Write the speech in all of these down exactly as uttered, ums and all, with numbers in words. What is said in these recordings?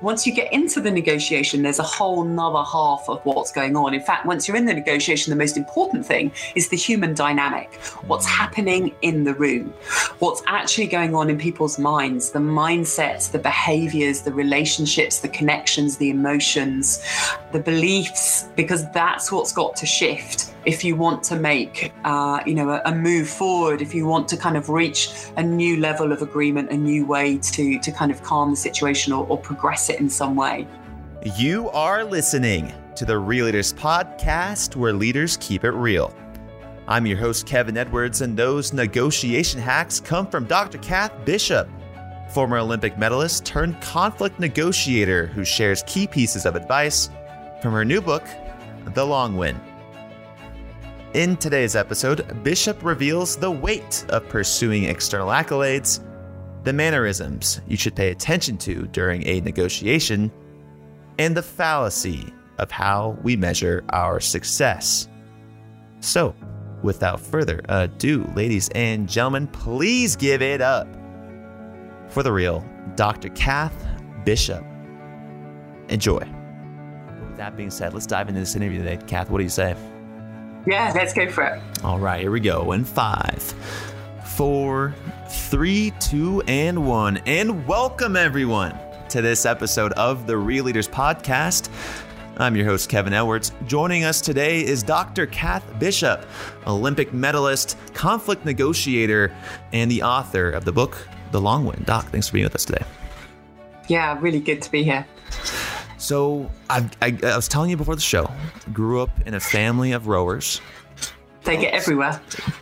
Once you get into the negotiation, there's a whole nother half of what's going on. In fact, once you're in the negotiation, the most important thing is the human dynamic. What's happening in the room, what's actually going on in people's minds, the mindsets, the behaviors, the relationships, the connections, the emotions, the beliefs, because that's what's got to shift. If you want to make, uh, you know, a, a move forward, if you want to kind of reach a new level of agreement, a new way to to kind of calm the situation or, or progress it in some way. You are listening to the Real Leaders Podcast, where leaders keep it real. I'm your host, Kevin Edwards, and those negotiation hacks come from Doctor Kath Bishop, former Olympic medalist turned conflict negotiator, who shares key pieces of advice from her new book, The Long Win. In today's episode, Bishop reveals the weight of pursuing external accolades, the mannerisms you should pay attention to during a negotiation, and the fallacy of how we measure our success. So, without further ado, ladies and gentlemen, please give it up for the real Doctor Kath Bishop. Enjoy. With that being said, let's dive into this interview today. Kath, what do you say? Yeah, let's go for it. All right, here we go. In five, four, three, two, and one. And welcome, everyone, to this episode of the Real Leaders Podcast. I'm your host, Kevin Edwards. Joining us today is Doctor Kath Bishop, Olympic medalist, conflict negotiator, and the author of the book, The Long Win. Doc, thanks for being with us today. Yeah, really good to be here. So I, I, I was telling you before the show, grew up in a family of rowers. They get everywhere.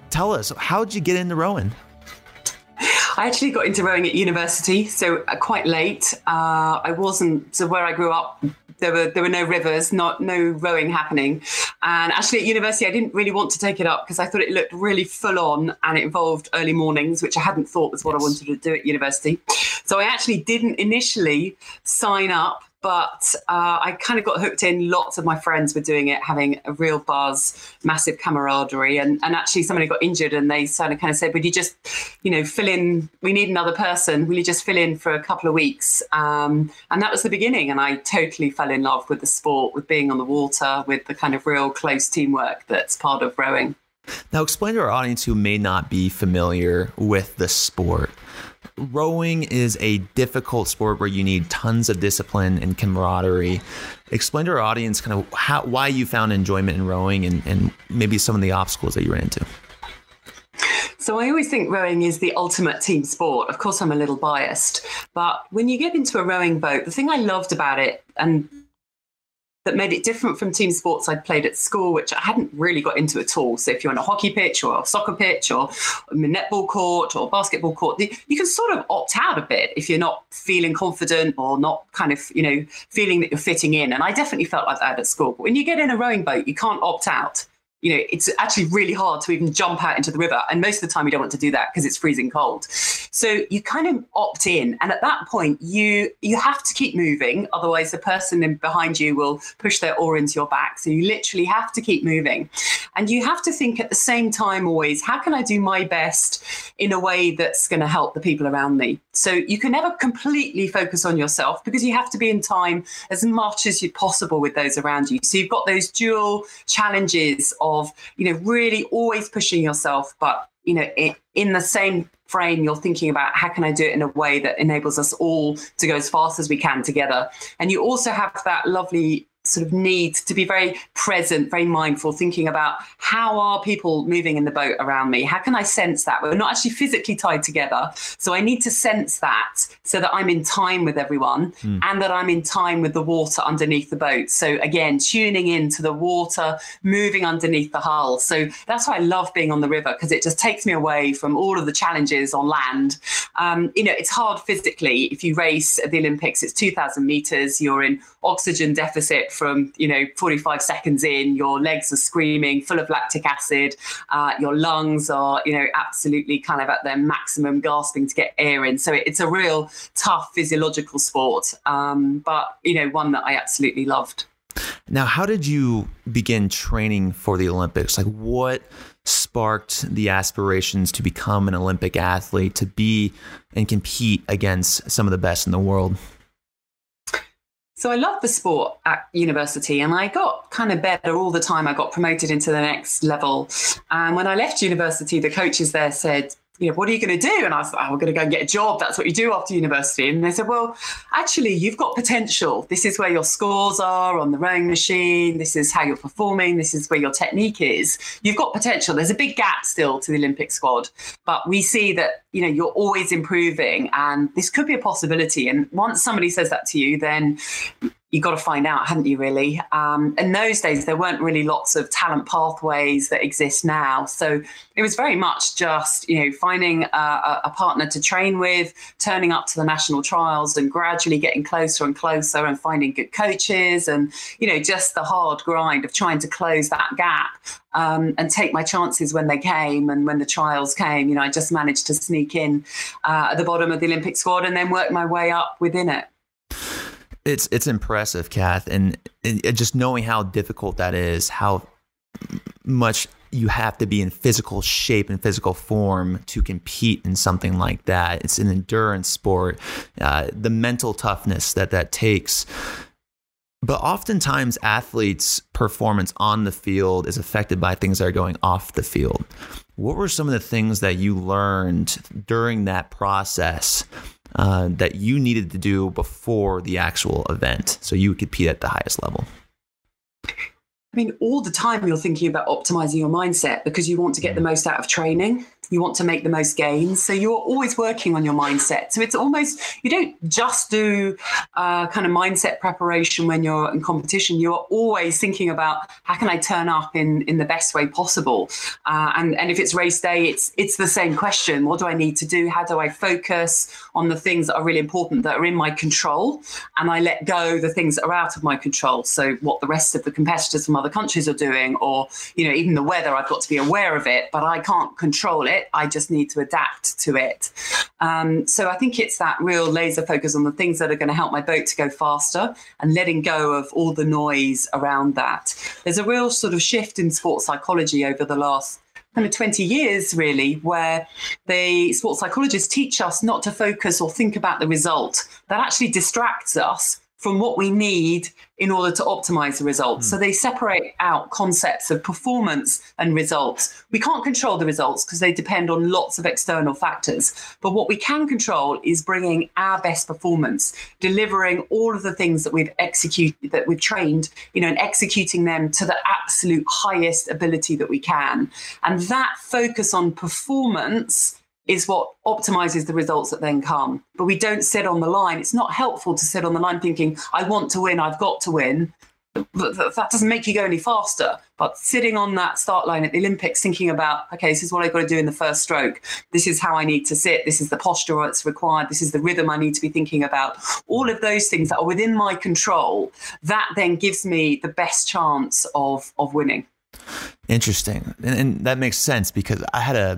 Tell us, how'd you get into rowing? I actually got into rowing at university, so quite late. Uh, I wasn't, so where I grew up, there were there were no rivers, not no rowing happening. And actually at university, I didn't really want to take it up because I thought it looked really full on and it involved early mornings, which I hadn't thought was what yes. I wanted to do at university. So I actually didn't initially sign up. But uh, I kind of got hooked in. Lots of my friends were doing it, having a real buzz, massive camaraderie. And, and actually somebody got injured and they sort of kind of said, would you just, you know, fill in, we need another person. Will you just fill in for a couple of weeks? Um, and that was the beginning. And I totally fell in love with the sport, with being on the water, with the kind of real close teamwork that's part of rowing. Now, explain to our audience who may not be familiar with the sport. Rowing is a difficult sport where you need tons of discipline and camaraderie. Explain to our audience kind of how, why you found enjoyment in rowing and, and maybe some of the obstacles that you ran into. So I always think rowing is the ultimate team sport. Of course, I'm a little biased, but when you get into a rowing boat, the thing I loved about it and that made it different from team sports I'd played at school, which I hadn't really got into at all. So if you're on a hockey pitch or a soccer pitch or a netball court or basketball court, you can sort of opt out a bit if you're not feeling confident or not kind of, you know, feeling that you're fitting in. And I definitely felt like that at school. But when you get in a rowing boat, you can't opt out. You know, it's actually really hard to even jump out into the river. And most of the time you don't want to do that because it's freezing cold. So you kind of opt in. And at that point, you you have to keep moving. Otherwise, the person in behind you will push their oar into your back. So you literally have to keep moving. And you have to think at the same time always, how can I do my best in a way that's going to help the people around me? So you can never completely focus on yourself because you have to be in time as much as you possible with those around you. So you've got those dual challenges of Of, you know, really always pushing yourself, but, you know, in, in the same frame, you're thinking about how can I do it in a way that enables us all to go as fast as we can together. And you also have that lovely sort of need to be very present, very mindful, thinking about how are people moving in the boat around me? How can I sense that? We're not actually physically tied together. So I need to sense that so that I'm in time with everyone mm. and that I'm in time with the water underneath the boat. So again, tuning into the water, moving underneath the hull. So that's why I love being on the river because it just takes me away from all of the challenges on land. Um, you know, it's hard physically. If you race at the Olympics, it's two thousand meters, you're in oxygen deficit from, you know, forty-five seconds in, your legs are screaming, full of lactic acid, uh, your lungs are, you know, absolutely kind of at their maximum, gasping to get air in. So it, it's a real tough physiological sport, um, but, you know, one that I absolutely loved. Now, how did you begin training for the Olympics? Like, what sparked the aspirations to become an Olympic athlete, to be and compete against some of the best in the world? So I loved the sport at university, and I got kind of better all the time. I got promoted into the next level. And when I left university, the coaches there said, you know, what are you going to do? And I was like, oh, I'm going to go and get a job. That's what you do after university. And they said, well, actually, you've got potential. This is where your scores are on the rowing machine. This is how you're performing. This is where your technique is. You've got potential. There's a big gap still to the Olympic squad. But we see that, you know, you're always improving. And this could be a possibility. And once somebody says that to you, then you've got to find out, haven't you, really? Um, in those days, there weren't really lots of talent pathways that exist now. So it was very much just, you know, finding a, a partner to train with, turning up to the national trials and gradually getting closer and closer and finding good coaches and, you know, just the hard grind of trying to close that gap. Um, and take my chances when they came. And when the trials came, you know, I just managed to sneak in uh, at the bottom of the Olympic squad and then work my way up within it. It's it's impressive, Kath, and, and just knowing how difficult that is, how much you have to be in physical shape and physical form to compete in something like that. It's an endurance sport, uh, the mental toughness that that takes. But oftentimes athletes' performance on the field is affected by things that are going off the field. What were some of the things that you learned during that process Uh, that you needed to do before the actual event so you could compete at the highest level? I mean, all the time you're thinking about optimizing your mindset because you want to get the most out of training. You want to make the most gains. So you're always working on your mindset. So it's almost, you don't just do uh, kind of mindset preparation when you're in competition. You're always thinking about how can I turn up in, in the best way possible? Uh, and, and if it's race day, it's it's the same question. What do I need to do? How do I focus on the things that are really important that are in my control? And I let go the things that are out of my control. So what the rest of the competitors from other countries are doing, or, you know, even the weather, I've got to be aware of it, but I can't control it. I just need to adapt to it. Um, so I think it's that real laser focus on the things that are going to help my boat to go faster and letting go of all the noise around that. There's a real sort of shift in sports psychology over the last kind of twenty years, really, where the sports psychologists teach us not to focus or think about the result. That actually distracts us from what we need in order to optimize the results. Mm. So they separate out concepts of performance and results. We can't control the results because they depend on lots of external factors. But what we can control is bringing our best performance, delivering all of the things that we've executed, that we've trained, you know, and executing them to the absolute highest ability that we can. And that focus on performance is what optimizes the results that then come. But we don't sit on the line. It's not helpful to sit on the line thinking, I want to win, I've got to win. That doesn't make you go any faster. But sitting on that start line at the Olympics thinking about, okay, this is what I've got to do in the first stroke. This is how I need to sit. This is the posture that's required. This is the rhythm I need to be thinking about. All of those things that are within my control, that then gives me the best chance of, of winning. Interesting. And, and that makes sense because I had a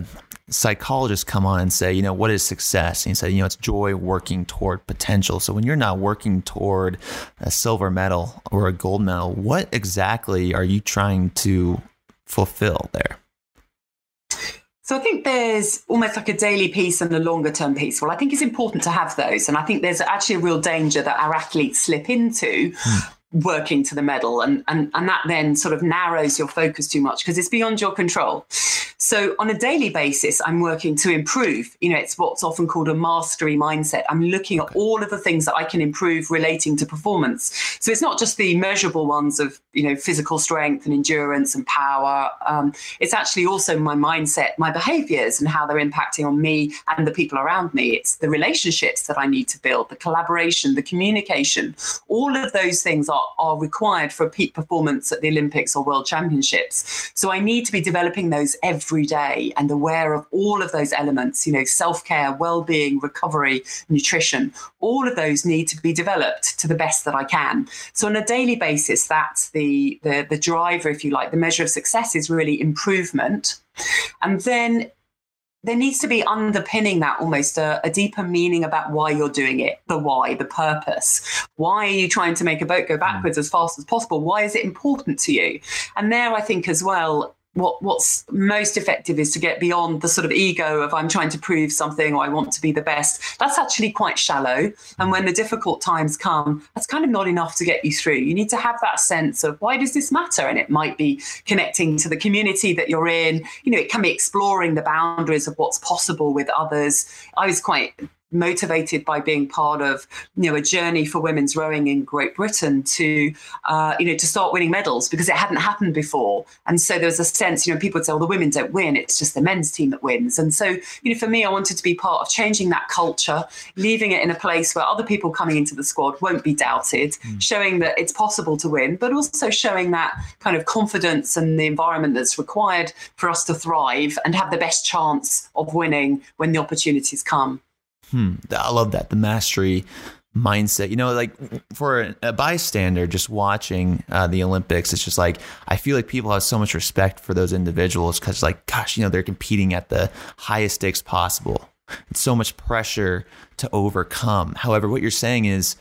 psychologists come on and say, you know, what is success? And he said, you know, it's joy working toward potential. So when you're not working toward a silver medal or a gold medal, what exactly are you trying to fulfill there? So I think there's almost like a daily piece and a longer term piece. Well, I think it's important to have those. And I think there's actually a real danger that our athletes slip into working to the medal. And, and, and that then sort of narrows your focus too much because it's beyond your control. So on a daily basis, I'm working to improve. You know, it's what's often called a mastery mindset. I'm looking at all of the things that I can improve relating to performance. So it's not just the measurable ones of, you know, physical strength and endurance and power. Um, it's actually also my mindset, my behaviors and how they're impacting on me and the people around me. It's the relationships that I need to build, the collaboration, the communication. All of those things are, are required for peak performance at the Olympics or World Championships. So I need to be developing those every every day and aware of all of those elements, you know, self-care, well-being, recovery, nutrition, all of those need to be developed to the best that I can. So on a daily basis, that's the, the, the driver, if you like. The measure of success is really improvement. And then there needs to be underpinning that almost a, a deeper meaning about why you're doing it, the why, the purpose. Why are you trying to make a boat go backwards as fast as possible? Why is it important to you? And there, I think as well, what what's most effective is to get beyond the sort of ego of I'm trying to prove something or I want to be the best. That's actually quite shallow. And when the difficult times come, that's kind of not enough to get you through. You need to have that sense of why does this matter? And it might be connecting to the community that you're in. You know, it can be exploring the boundaries of what's possible with others. I was quite motivated by being part of, you know, a journey for women's rowing in Great Britain to, uh, you know, to start winning medals because it hadn't happened before. And so there was a sense, you know, people would say, well, the women don't win, it's just the men's team that wins. And so, you know, for me, I wanted to be part of changing that culture, leaving it in a place where other people coming into the squad won't be doubted, mm. showing that it's possible to win, but also showing that kind of confidence and the environment that's required for us to thrive and have the best chance of winning when the opportunities come. Hmm. I love that. The mastery mindset, you know, like for a bystander, just watching uh, the Olympics, it's just like, I feel like people have so much respect for those individuals because like, gosh, you know, they're competing at the highest stakes possible. It's so much pressure to overcome. However, what you're saying is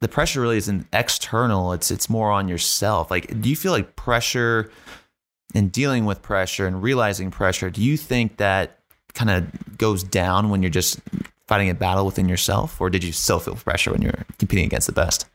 the pressure really isn't external. It's, it's more on yourself. Like, do you feel like pressure and dealing with pressure and realizing pressure, do you think that kind of goes down when you're just fighting a battle within yourself, or did you still feel pressure when you're competing against the best?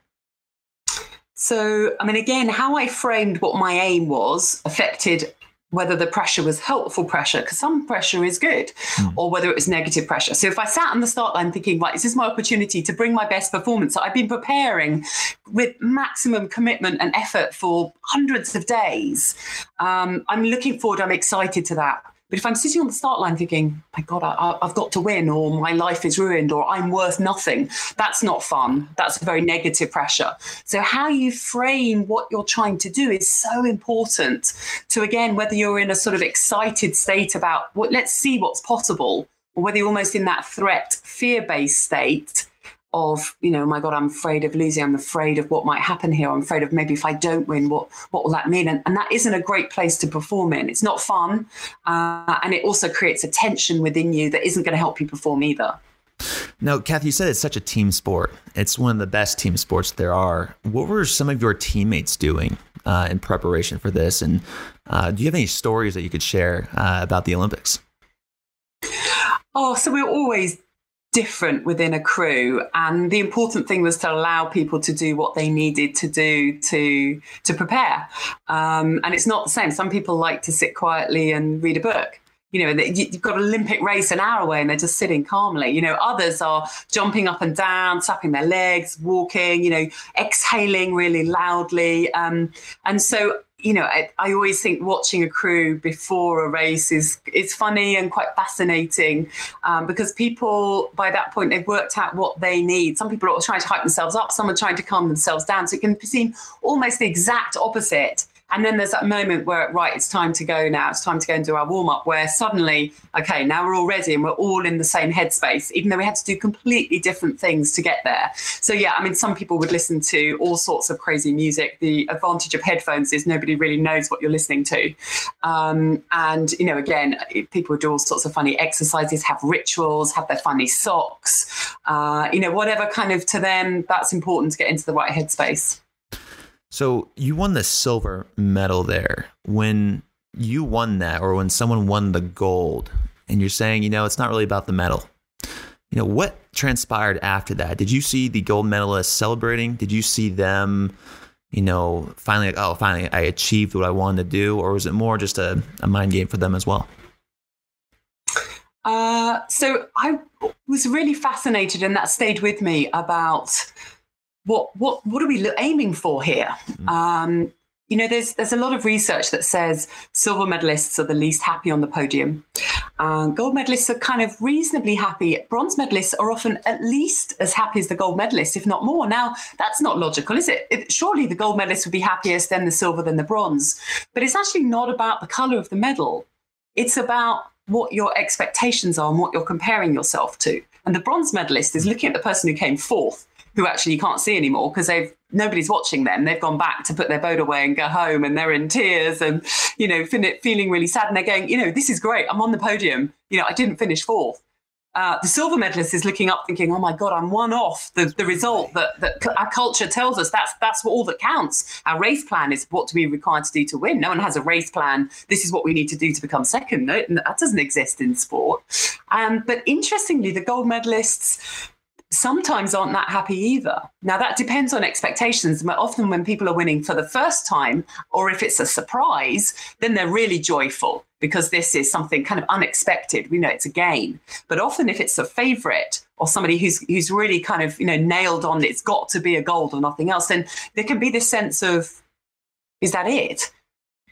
So, I mean, again, how I framed what my aim was affected whether the pressure was helpful pressure, because some pressure is good, mm. or whether it was negative pressure. So if I sat on the start line thinking, right, this is my opportunity to bring my best performance that I've been preparing with maximum commitment and effort for hundreds of days, um, I'm looking forward, I'm excited to that. But if I'm sitting on the start line thinking, my God, I, I've got to win, or my life is ruined, or I'm worth nothing, that's not fun. That's a very negative pressure. So how you frame what you're trying to do is so important to, again, whether you're in a sort of excited state about, well, let's see what's possible, or whether you're almost in that threat, fear-based state of, you know, my God, I'm afraid of losing. I'm afraid of what might happen here. I'm afraid of maybe if I don't win, what what will that mean? And, and that isn't a great place to perform in. It's not fun. Uh, and it also creates a tension within you that isn't going to help you perform either. Now, Kath, you said it's such a team sport. It's one of the best team sports there are. What were some of your teammates doing uh, in preparation for this? And uh, do you have any stories that you could share uh, about the Olympics? Oh, so we're always different within a crew, and the important thing was to allow people to do what they needed to do to to prepare, um, and it's not the same. Some people like to sit quietly and read a book, you know, and you've got an Olympic race an hour away and they're just sitting calmly, you know. Others are jumping up and down, tapping their legs, walking, you know, exhaling really loudly, um, and so, you know, I, I always think watching a crew before a race is is funny and quite fascinating, um, because people, by that point, they've worked out what they need. Some people are trying to hype themselves up. Some are trying to calm themselves down. So it can seem almost the exact opposite. And then there's that moment where, right, it's time to go now. It's time to go and do our warm-up, where suddenly, okay, now we're all ready and we're all in the same headspace, even though we had to do completely different things to get there. So, yeah, I mean, some people would listen to all sorts of crazy music. The advantage of headphones is nobody really knows what you're listening to. Um, and, you know, again, people do all sorts of funny exercises, have rituals, have their funny socks, uh, you know, whatever kind of to them, that's important to get into the right headspace. So you won the silver medal there. When you won that, or when someone won the gold, and you're saying, you know, it's not really about the medal, you know, what transpired after that? Did you see the gold medalists celebrating? Did you see them, you know, finally, like, oh, finally, I achieved what I wanted to do? Or was it more just a, a mind game for them as well? Uh, so I was really fascinated, and that stayed with me about What what what are we aiming for here? Um, you know, there's there's a lot of research that says silver medalists are the least happy on the podium. Um, gold medalists are kind of reasonably happy. Bronze medalists are often at least as happy as the gold medalists, if not more. Now, that's not logical, is it? it? Surely the gold medalists would be happiest, then the silver, then the bronze. But it's actually not about the color of the medal. It's about what your expectations are and what you're comparing yourself to. And the bronze medalist is looking at the person who came fourth, who actually you can't see anymore because they've nobody's watching them. They've gone back to put their boat away and go home, and they're in tears and, you know, feeling really sad. And they're going, you know, this is great. I'm on the podium. You know, I didn't finish fourth. Uh, the silver medalist is looking up thinking, oh, my God, I'm one off the, the result that, that our culture tells us. That's that's what all that counts. Our race plan is what do we require to do to win. No one has a race plan. This is what we need to do to become second. No, that doesn't exist in sport. Um, but interestingly, the gold medalists sometimes aren't that happy either. Now, that depends on expectations. Often when people are winning for the first time, or if it's a surprise, then they're really joyful because this is something kind of unexpected. We know it's a gain. But often if it's a favorite or somebody who's who's really kind of, you know, nailed on, it's got to be a gold or nothing else, then there can be this sense of, is that it?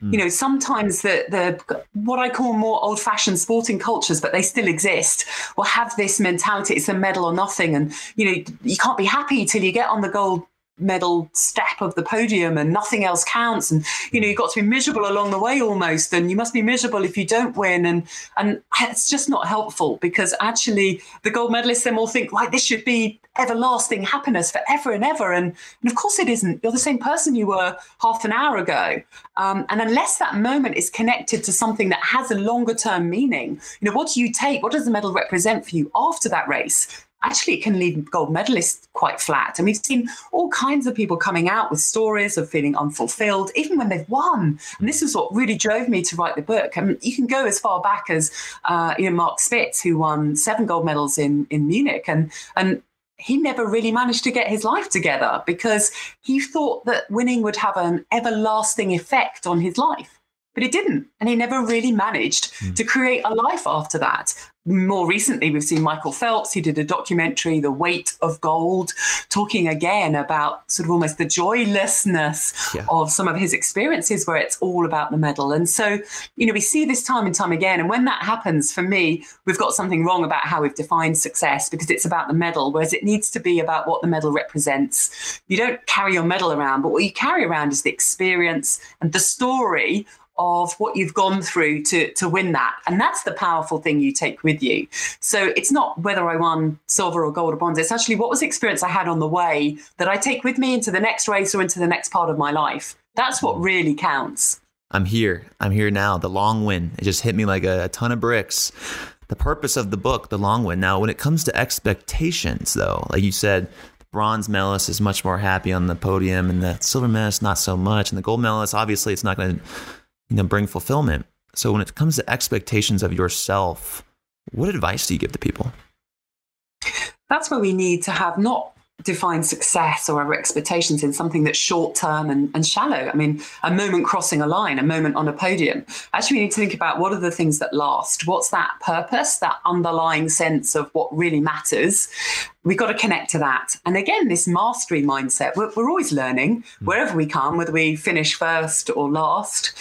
Mm. You know, sometimes the the what I call more old-fashioned sporting cultures, but they still exist, will have this mentality, it's a medal or nothing. And, you know, you can't be happy till you get on the gold medal step of the podium and nothing else counts. And, you know, you've got to be miserable along the way almost, and you must be miserable if you don't win. And and it's just not helpful, because actually the gold medalists then all think, like, this should be everlasting happiness forever and ever. And, and of course it isn't. You're the same person you were half an hour ago. Um, and unless that moment is connected to something that has a longer term meaning, you know, what do you take? What does the medal represent for you after that race? Actually, it can leave gold medalists quite flat. And we've seen all kinds of people coming out with stories of feeling unfulfilled, even when they've won. And this is what really drove me to write the book. I mean, you can go as far back as uh, you know, Mark Spitz, who won seven gold medals in, in Munich. And, and he never really managed to get his life together because he thought that winning would have an everlasting effect on his life. But it didn't. And he never really managed mm. to create a life after that. More recently, we've seen Michael Phelps. He did a documentary, The Weight of Gold, talking again about sort of almost the joylessness yeah. of some of his experiences where it's all about the medal. And so, you know, we see this time and time again. And when that happens, for me, we've got something wrong about how we've defined success, because it's about the medal, whereas it needs to be about what the medal represents. You don't carry your medal around, but what you carry around is the experience and the story of what you've gone through to to win that. And that's the powerful thing you take with you. So it's not whether I won silver or gold or bronze. It's actually what was the experience I had on the way that I take with me into the next race or into the next part of my life. That's what really counts. I'm here. I'm here now. The long win. It just hit me like a, a ton of bricks. The purpose of the book, The Long Win. Now, when it comes to expectations, though, like you said, bronze medalist is much more happy on the podium, and the silver medalist, not so much. And the gold medalist, obviously, it's not going to you know, bring fulfillment. So when it comes to expectations of yourself, what advice do you give to people? That's where we need to have not defined success or our expectations in something that's short-term and, and shallow. I mean, a moment crossing a line, a moment on a podium. Actually, we need to think about what are the things that last? What's that purpose, that underlying sense of what really matters? We've got to connect to that. And again, this mastery mindset, we're, we're always learning wherever we come, whether we finish first or last.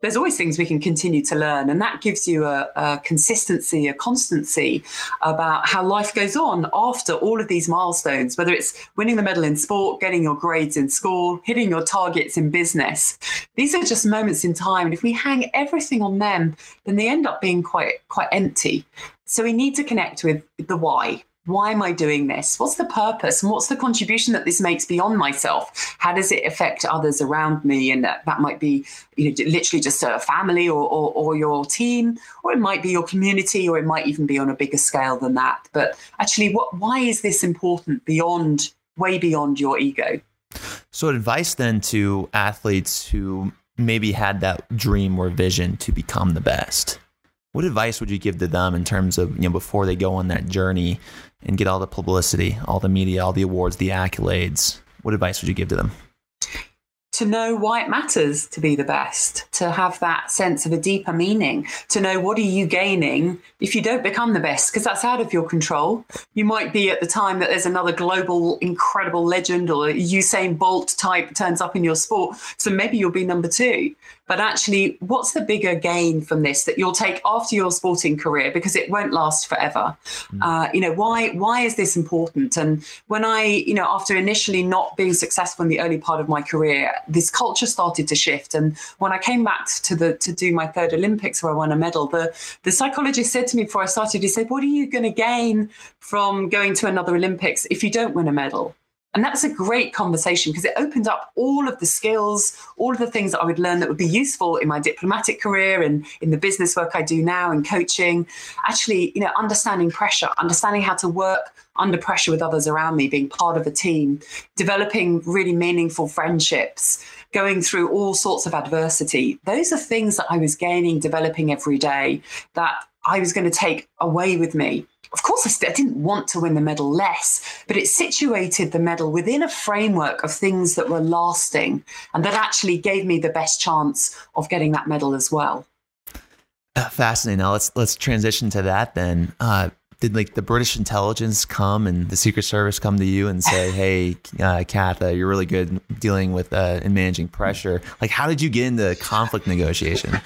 There's always things we can continue to learn. And that gives you a, a consistency, a constancy about how life goes on after all of these milestones, whether it's winning the medal in sport, getting your grades in school, hitting your targets in business. These are just moments in time. And if we hang everything on them, then they end up being quite, quite empty. So we need to connect with the why. Why am I doing this? What's the purpose? And what's the contribution that this makes beyond myself? How does it affect others around me? And that, that might be, you know, literally just a family or, or, or your team, or it might be your community, or it might even be on a bigger scale than that. But actually, what? Why is this important beyond, way beyond your ego? So advice then to athletes who maybe had that dream or vision to become the best. What advice would you give to them in terms of, you know, before they go on that journey and get all the publicity, all the media, all the awards, the accolades? What advice would you give to them? To know why it matters to be the best, to have that sense of a deeper meaning, to know what are you gaining if you don't become the best, because that's out of your control. You might be at the time that there's another global incredible legend or Usain Bolt type turns up in your sport, so maybe you'll be number two. But actually, what's the bigger gain from this that you'll take after your sporting career, because it won't last forever? Mm. Uh, you know, why why is this important? And when I, you know, after initially not being successful in the early part of my career, this culture started to shift. And when I came back to the to do my third Olympics where I won a medal, the, the psychologist said to me before I started, he said, what are you going to gain from going to another Olympics if you don't win a medal? And that's a great conversation because it opened up all of the skills, all of the things that I would learn that would be useful in my diplomatic career and in the business work I do now and coaching. Actually, you know, understanding pressure, understanding how to work under pressure with others around me, being part of a team, developing really meaningful friendships, going through all sorts of adversity. Those are things that I was gaining, developing every day that I was going to take away with me. Of course, I, st- I didn't want to win the medal less, but it situated the medal within a framework of things that were lasting and that actually gave me the best chance of getting that medal as well. Uh, fascinating. Now let's let's transition to that then. Uh, did like the British intelligence come and the Secret Service come to you and say, "Hey, uh, Kath, uh, you're really good dealing with uh, and managing pressure"? Like, how did you get into conflict negotiation?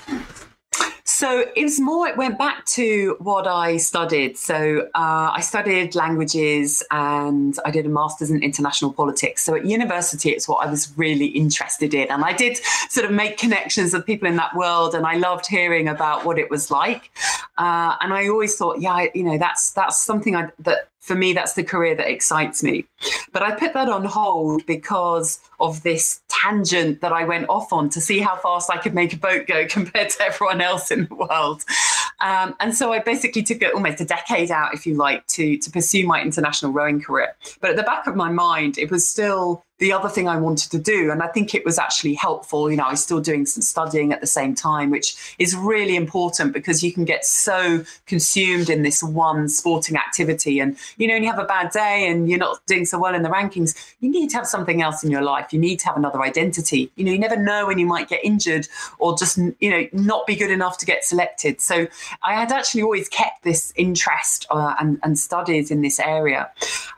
So it was more, it went back to what I studied. So uh, I studied languages and I did a master's in international politics. So at university, it's what I was really interested in. And I did sort of make connections with people in that world. And I loved hearing about what it was like. Uh, and I always thought, yeah, I, you know, that's that's something I, that for me, that's the career that excites me. But I put that on hold because of this tangent that I went off on to see how fast I could make a boat go compared to everyone else in the world. Um, and so I basically took it almost a decade out, if you like, to, to pursue my international rowing career. But at the back of my mind, it was still the other thing I wanted to do. And I think it was actually helpful. You know, I was still doing some studying at the same time, which is really important because you can get so consumed in this one sporting activity. And, you know, when you have a bad day and you're not doing so well in the rankings, you need to have something else in your life. You need to have another identity. You know, you never know when you might get injured or just, you know, not be good enough to get selected. So I had actually always kept this interest uh, and, and studies in this area.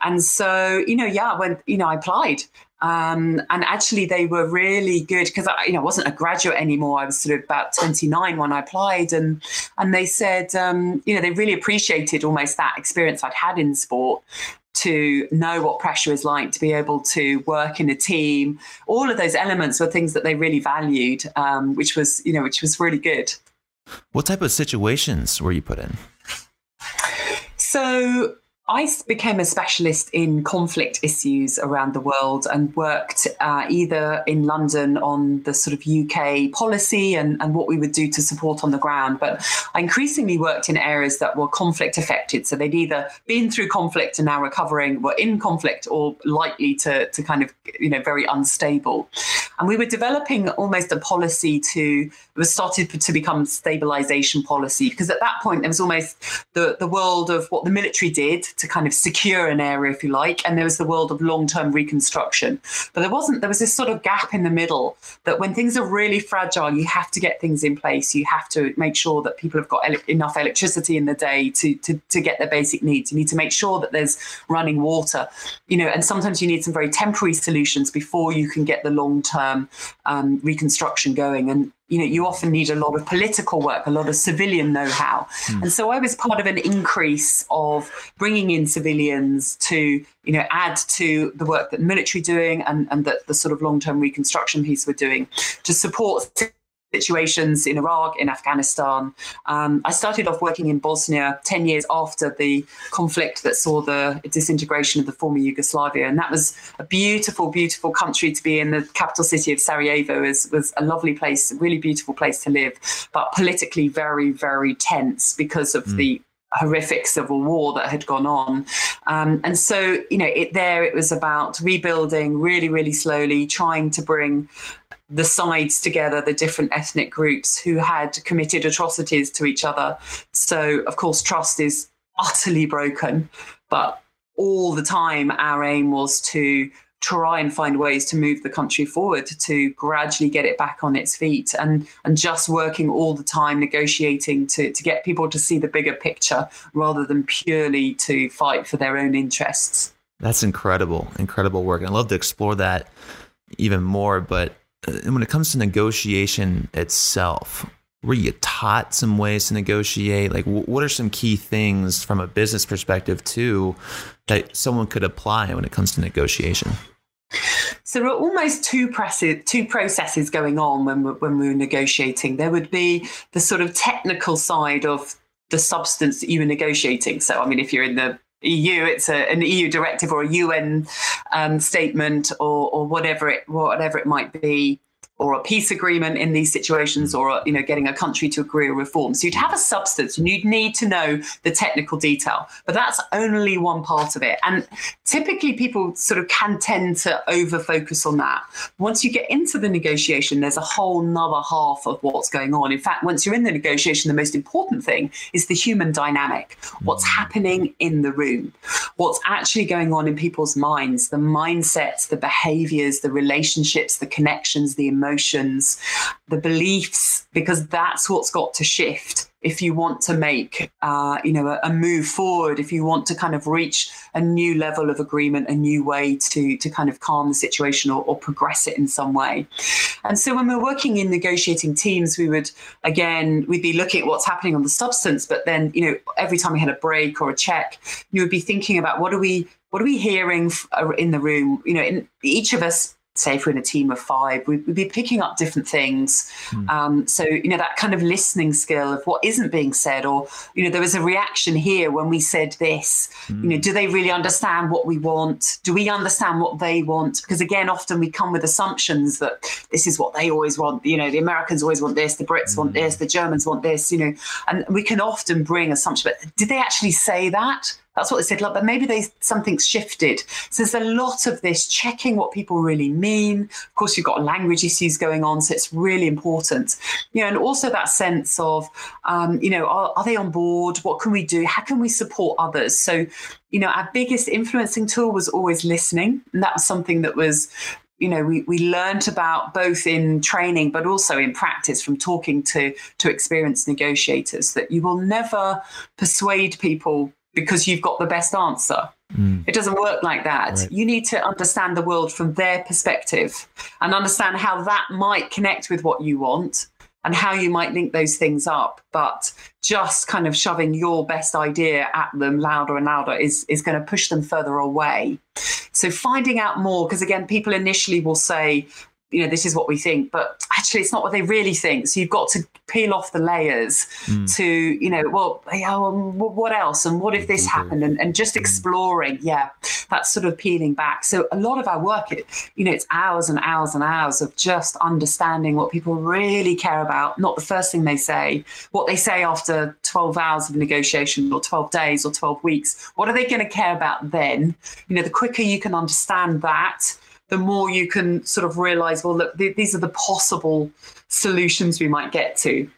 And so, you know, yeah, when, you know, I applied. Um, and actually they were really good because I, you know, I wasn't a graduate anymore. I was sort of about twenty-nine when I applied, and, and they said, um, you know, they really appreciated almost that experience I'd had in sport to know what pressure is like, to be able to work in a team. All of those elements were things that they really valued, um, which was, you know, which was really good. What type of situations were you put in? So I became a specialist in conflict issues around the world and worked uh, either in London on the sort of U K policy and, and what we would do to support on the ground. But I increasingly worked in areas that were conflict affected. So they'd either been through conflict and now recovering, were in conflict, or likely to, to kind of, you know, very unstable. And we were developing almost a policy to, it was started to become stabilisation policy, because at that point there was almost the, the world of what the military did to kind of secure an area, if you like. And there was the world of long-term reconstruction. But there wasn't, there was this sort of gap in the middle that when things are really fragile, you have to get things in place. You have to make sure that people have got ele- enough electricity in the day to, to, to get their basic needs. You need to make sure that there's running water, you know, and sometimes you need some very temporary solutions before you can get the long-term um, reconstruction going. And you know, you often need a lot of political work, a lot of civilian know-how. Mm. And so I was part of an increase of bringing in civilians to, you know, add to the work that the military doing and, and that the sort of long-term reconstruction piece we're doing to support situations in Iraq, in Afghanistan. Um, I started off working in Bosnia ten years after the conflict that saw the disintegration of the former Yugoslavia. And that was a beautiful, beautiful country to be in. The capital city of Sarajevo is, was a lovely place, a really beautiful place to live, but politically very, very tense because of mm. the horrific civil war that had gone on. Um, and so, you know, it, there it was about rebuilding really, really slowly, trying to bring the sides together, the different ethnic groups who had committed atrocities to each other. So, of course, trust is utterly broken. But all the time, our aim was to try and find ways to move the country forward, to gradually get it back on its feet, and, and just working all the time, negotiating to, to get people to see the bigger picture rather than purely to fight for their own interests. That's incredible, incredible work. And I'd love to explore that even more, but and when it comes to negotiation itself, were you taught some ways to negotiate? Like, what are some key things from a business perspective too that someone could apply when it comes to negotiation? So there were almost two, presses, two processes going on when we, when we were negotiating. There would be the sort of technical side of the substance that you were negotiating. So, I mean, if you're in the E U, it's a, an E U directive or a U N um, statement or, or whatever it whatever it might be, or a peace agreement in these situations, or, you know, getting a country to agree a reform. So you'd have a substance and you'd need to know the technical detail, but that's only one part of it. And typically people sort of can tend to over focus on that. Once you get into the negotiation, there's a whole nother half of what's going on. In fact, once you're in the negotiation, the most important thing is the human dynamic, what's happening in the room, what's actually going on in people's minds, the mindsets, the behaviors, the relationships, the connections, the emotions, Emotions, the beliefs, because that's what's got to shift if you want to make, uh, you know, a, a move forward, if you want to kind of reach a new level of agreement, a new way to to kind of calm the situation or, or progress it in some way. And so when we're working in negotiating teams, we would, again, we'd be looking at what's happening on the substance, but then, you know, every time we had a break or a check, you would be thinking about what are we, what are we hearing in the room? You know, in, each of us, say if we're in a team of five, we'd be picking up different things. Mm. Um, so, you know, that kind of listening skill of what isn't being said, or, you know, there was a reaction here when we said this. Mm. You know, do they really understand what we want? Do we understand what they want? Because, again, often we come with assumptions that this is what they always want. You know, the Americans always want this, the Brits mm. want this, the Germans want this, you know, and we can often bring assumptions. But did they actually say that? That's what they said, but maybe they something's shifted. So there's a lot of this checking what people really mean. Of course, you've got language issues going on, so it's really important. You know, and also that sense of, um, you know, are, are they on board? What can we do? How can we support others? So, you know, our biggest influencing tool was always listening. And that was something that was, you know, we, we learned about both in training, but also in practice from talking to, to experienced negotiators, that you will never persuade people because you've got the best answer. Mm. It doesn't work like that. Right. You need to understand the world from their perspective and understand how that might connect with what you want and how you might link those things up. But just kind of shoving your best idea at them louder and louder is, is going to push them further away. So finding out more, because again, people initially will say, you know, this is what we think, but actually it's not what they really think. So you've got to peel off the layers mm. to, you know, well, yeah, well, what else? And what if this happened? And, and just exploring, yeah, that's sort of peeling back. So a lot of our work, it, you know, it's hours and hours and hours of just understanding what people really care about, not the first thing they say, what they say after twelve hours of negotiation or twelve days or twelve weeks. What are they going to care about then? You know, the quicker you can understand that, the more you can sort of realize, well, look, th- these are the possible solutions we might get to.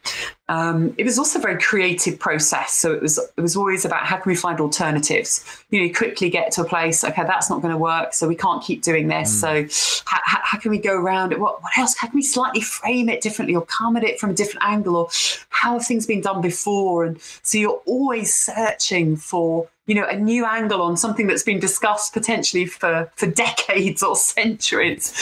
Um, it was also a very creative process. So it was it was always about how can we find alternatives? You know, you quickly get to a place, okay, that's not going to work, so we can't keep doing this. Mm. So how, how, how can we go around it? What, what else? How can we slightly frame it differently or come at it from a different angle? Or how have things been done before? And so you're always searching for, you know, a new angle on something that's been discussed potentially for, for decades or centuries.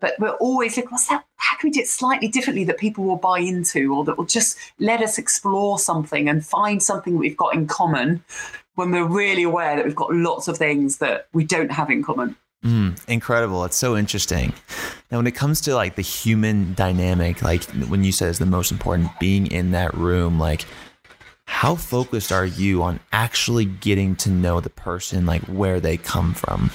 But we're always like, what's that? How can we do it slightly differently that people will buy into, or that will just let us explore something and find something we've got in common when we're really aware that we've got lots of things that we don't have in common. Mm, incredible. It's so interesting. Now, when it comes to like the human dynamic, like when you said it's the most important, being in that room, like, how focused are you on actually getting to know the person, like where they come from?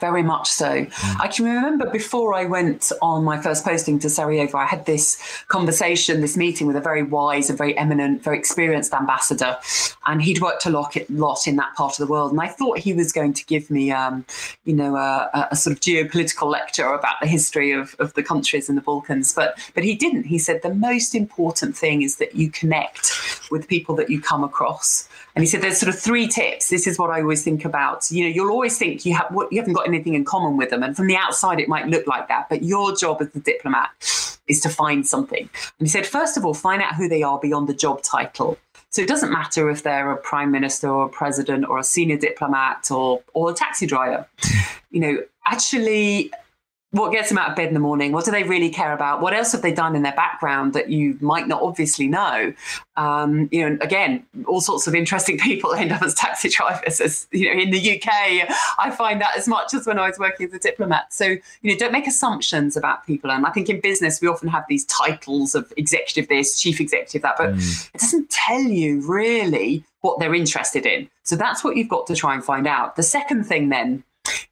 Very much so. Mm. I can remember before I went on my first posting to Sarajevo, I had this conversation, this meeting with a very wise and very eminent, very experienced ambassador. And he'd worked a lot, lot in that part of the world. And I thought he was going to give me, um, you know, a, a sort of geopolitical lecture about the history of, of the countries in the Balkans. But, but he didn't. He said, the most important thing is that you connect with people that you come across. And he said, there's sort of three tips. This is what I always think about. You know, you'll always think you have what you haven't got anything in common with them. And from the outside, it might look like that. But your job as the diplomat is to find something. And he said, first of all, find out who they are beyond the job title. So it doesn't matter if they're a prime minister or a president or a senior diplomat or, or a taxi driver. You know, actually, what gets them out of bed in the morning? What do they really care about? What else have they done in their background that you might not obviously know? Um, you know, again, all sorts of interesting people end up as taxi drivers. As, you know, in the U K, I find that as much as when I was working as a diplomat. So, you know, don't make assumptions about people. And I think in business, we often have these titles of executive this, chief executive that, but mm. it doesn't tell you really what they're interested in. So that's what you've got to try and find out. The second thing then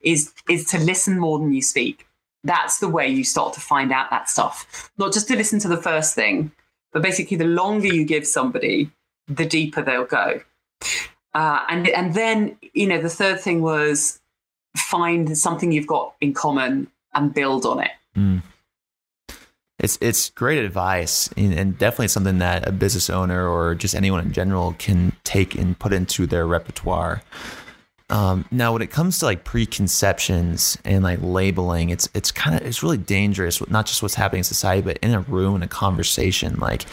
is, is to listen more than you speak. That's the way you start to find out that stuff. Not just to listen to the first thing, but basically the longer you give somebody, the deeper they'll go. Uh, and and then, you know, the third thing was find something you've got in common and build on it. Mm. It's it's great advice, and, and definitely something that a business owner or just anyone in general can take and put into their repertoire. Um, now, when it comes to like preconceptions and like labeling, it's it's kind of it's really dangerous. Not just what's happening in society, but in a room, in a conversation, like.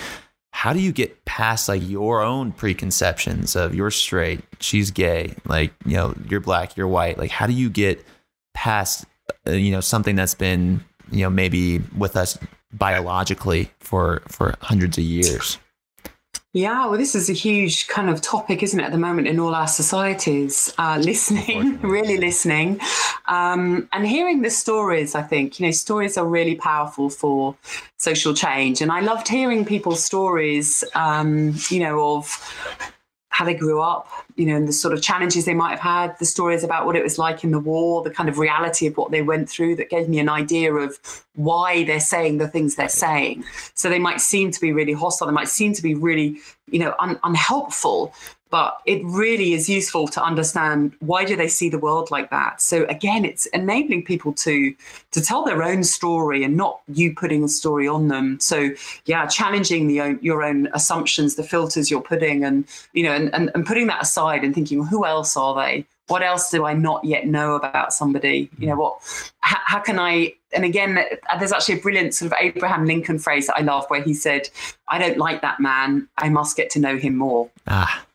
How do you get past like your own preconceptions of you're straight, she's gay, like, you know, you're black, you're white? Like, how do you get past, uh, you know, something that's been, you know, maybe with us biologically for, for hundreds of years? Yeah, well, this is a huge kind of topic, isn't it, at the moment in all our societies? Uh, listening, really listening, um, and hearing the stories, I think. You know, stories are really powerful for social change. And I loved hearing people's stories, um, you know, of how they grew up, you know, and the sort of challenges they might have had, the stories about what it was like in the war, the kind of reality of what they went through that gave me an idea of why they're saying the things they're saying. So they might seem to be really hostile. They might seem to be really, you know, un- unhelpful, but it really is useful to understand why do they see the world like that. So again, it's enabling people to, to tell their own story and not you putting a story on them. So yeah, challenging the own, your own assumptions, the filters you're putting, and, you know, and, and, and putting that aside and thinking, well, who else are they? What else do I not yet know about somebody? You know, what, how, how can I, and again, there's actually a brilliant sort of Abraham Lincoln phrase that I love where he said, I don't like that man. I must get to know him more. Ah.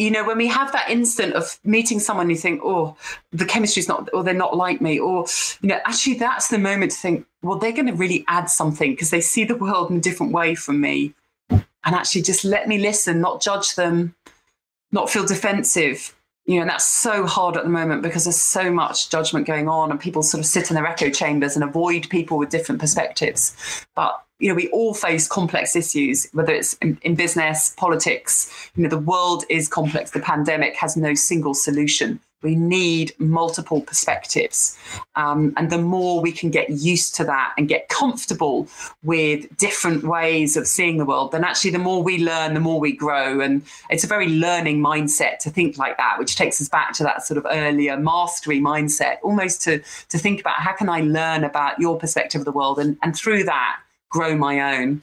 You know, when we have that instant of meeting someone, you think, oh, the chemistry's not, or they're not like me, or, you know, actually that's the moment to think, well, they're going to really add something because they see the world in a different way from me. And actually just let me listen, not judge them, not feel defensive. You know, and that's so hard at the moment because there's so much judgment going on and people sort of sit in their echo chambers and avoid people with different perspectives. But, you know, we all face complex issues, whether it's in, in business, politics. You know, the world is complex. The pandemic has no single solution. We need multiple perspectives. Um, and the more we can get used to that and get comfortable with different ways of seeing the world, then actually the more we learn, the more we grow. And it's a very learning mindset to think like that, which takes us back to that sort of earlier mastery mindset, almost to, to think about how can I learn about your perspective of the world and, and through that grow my own.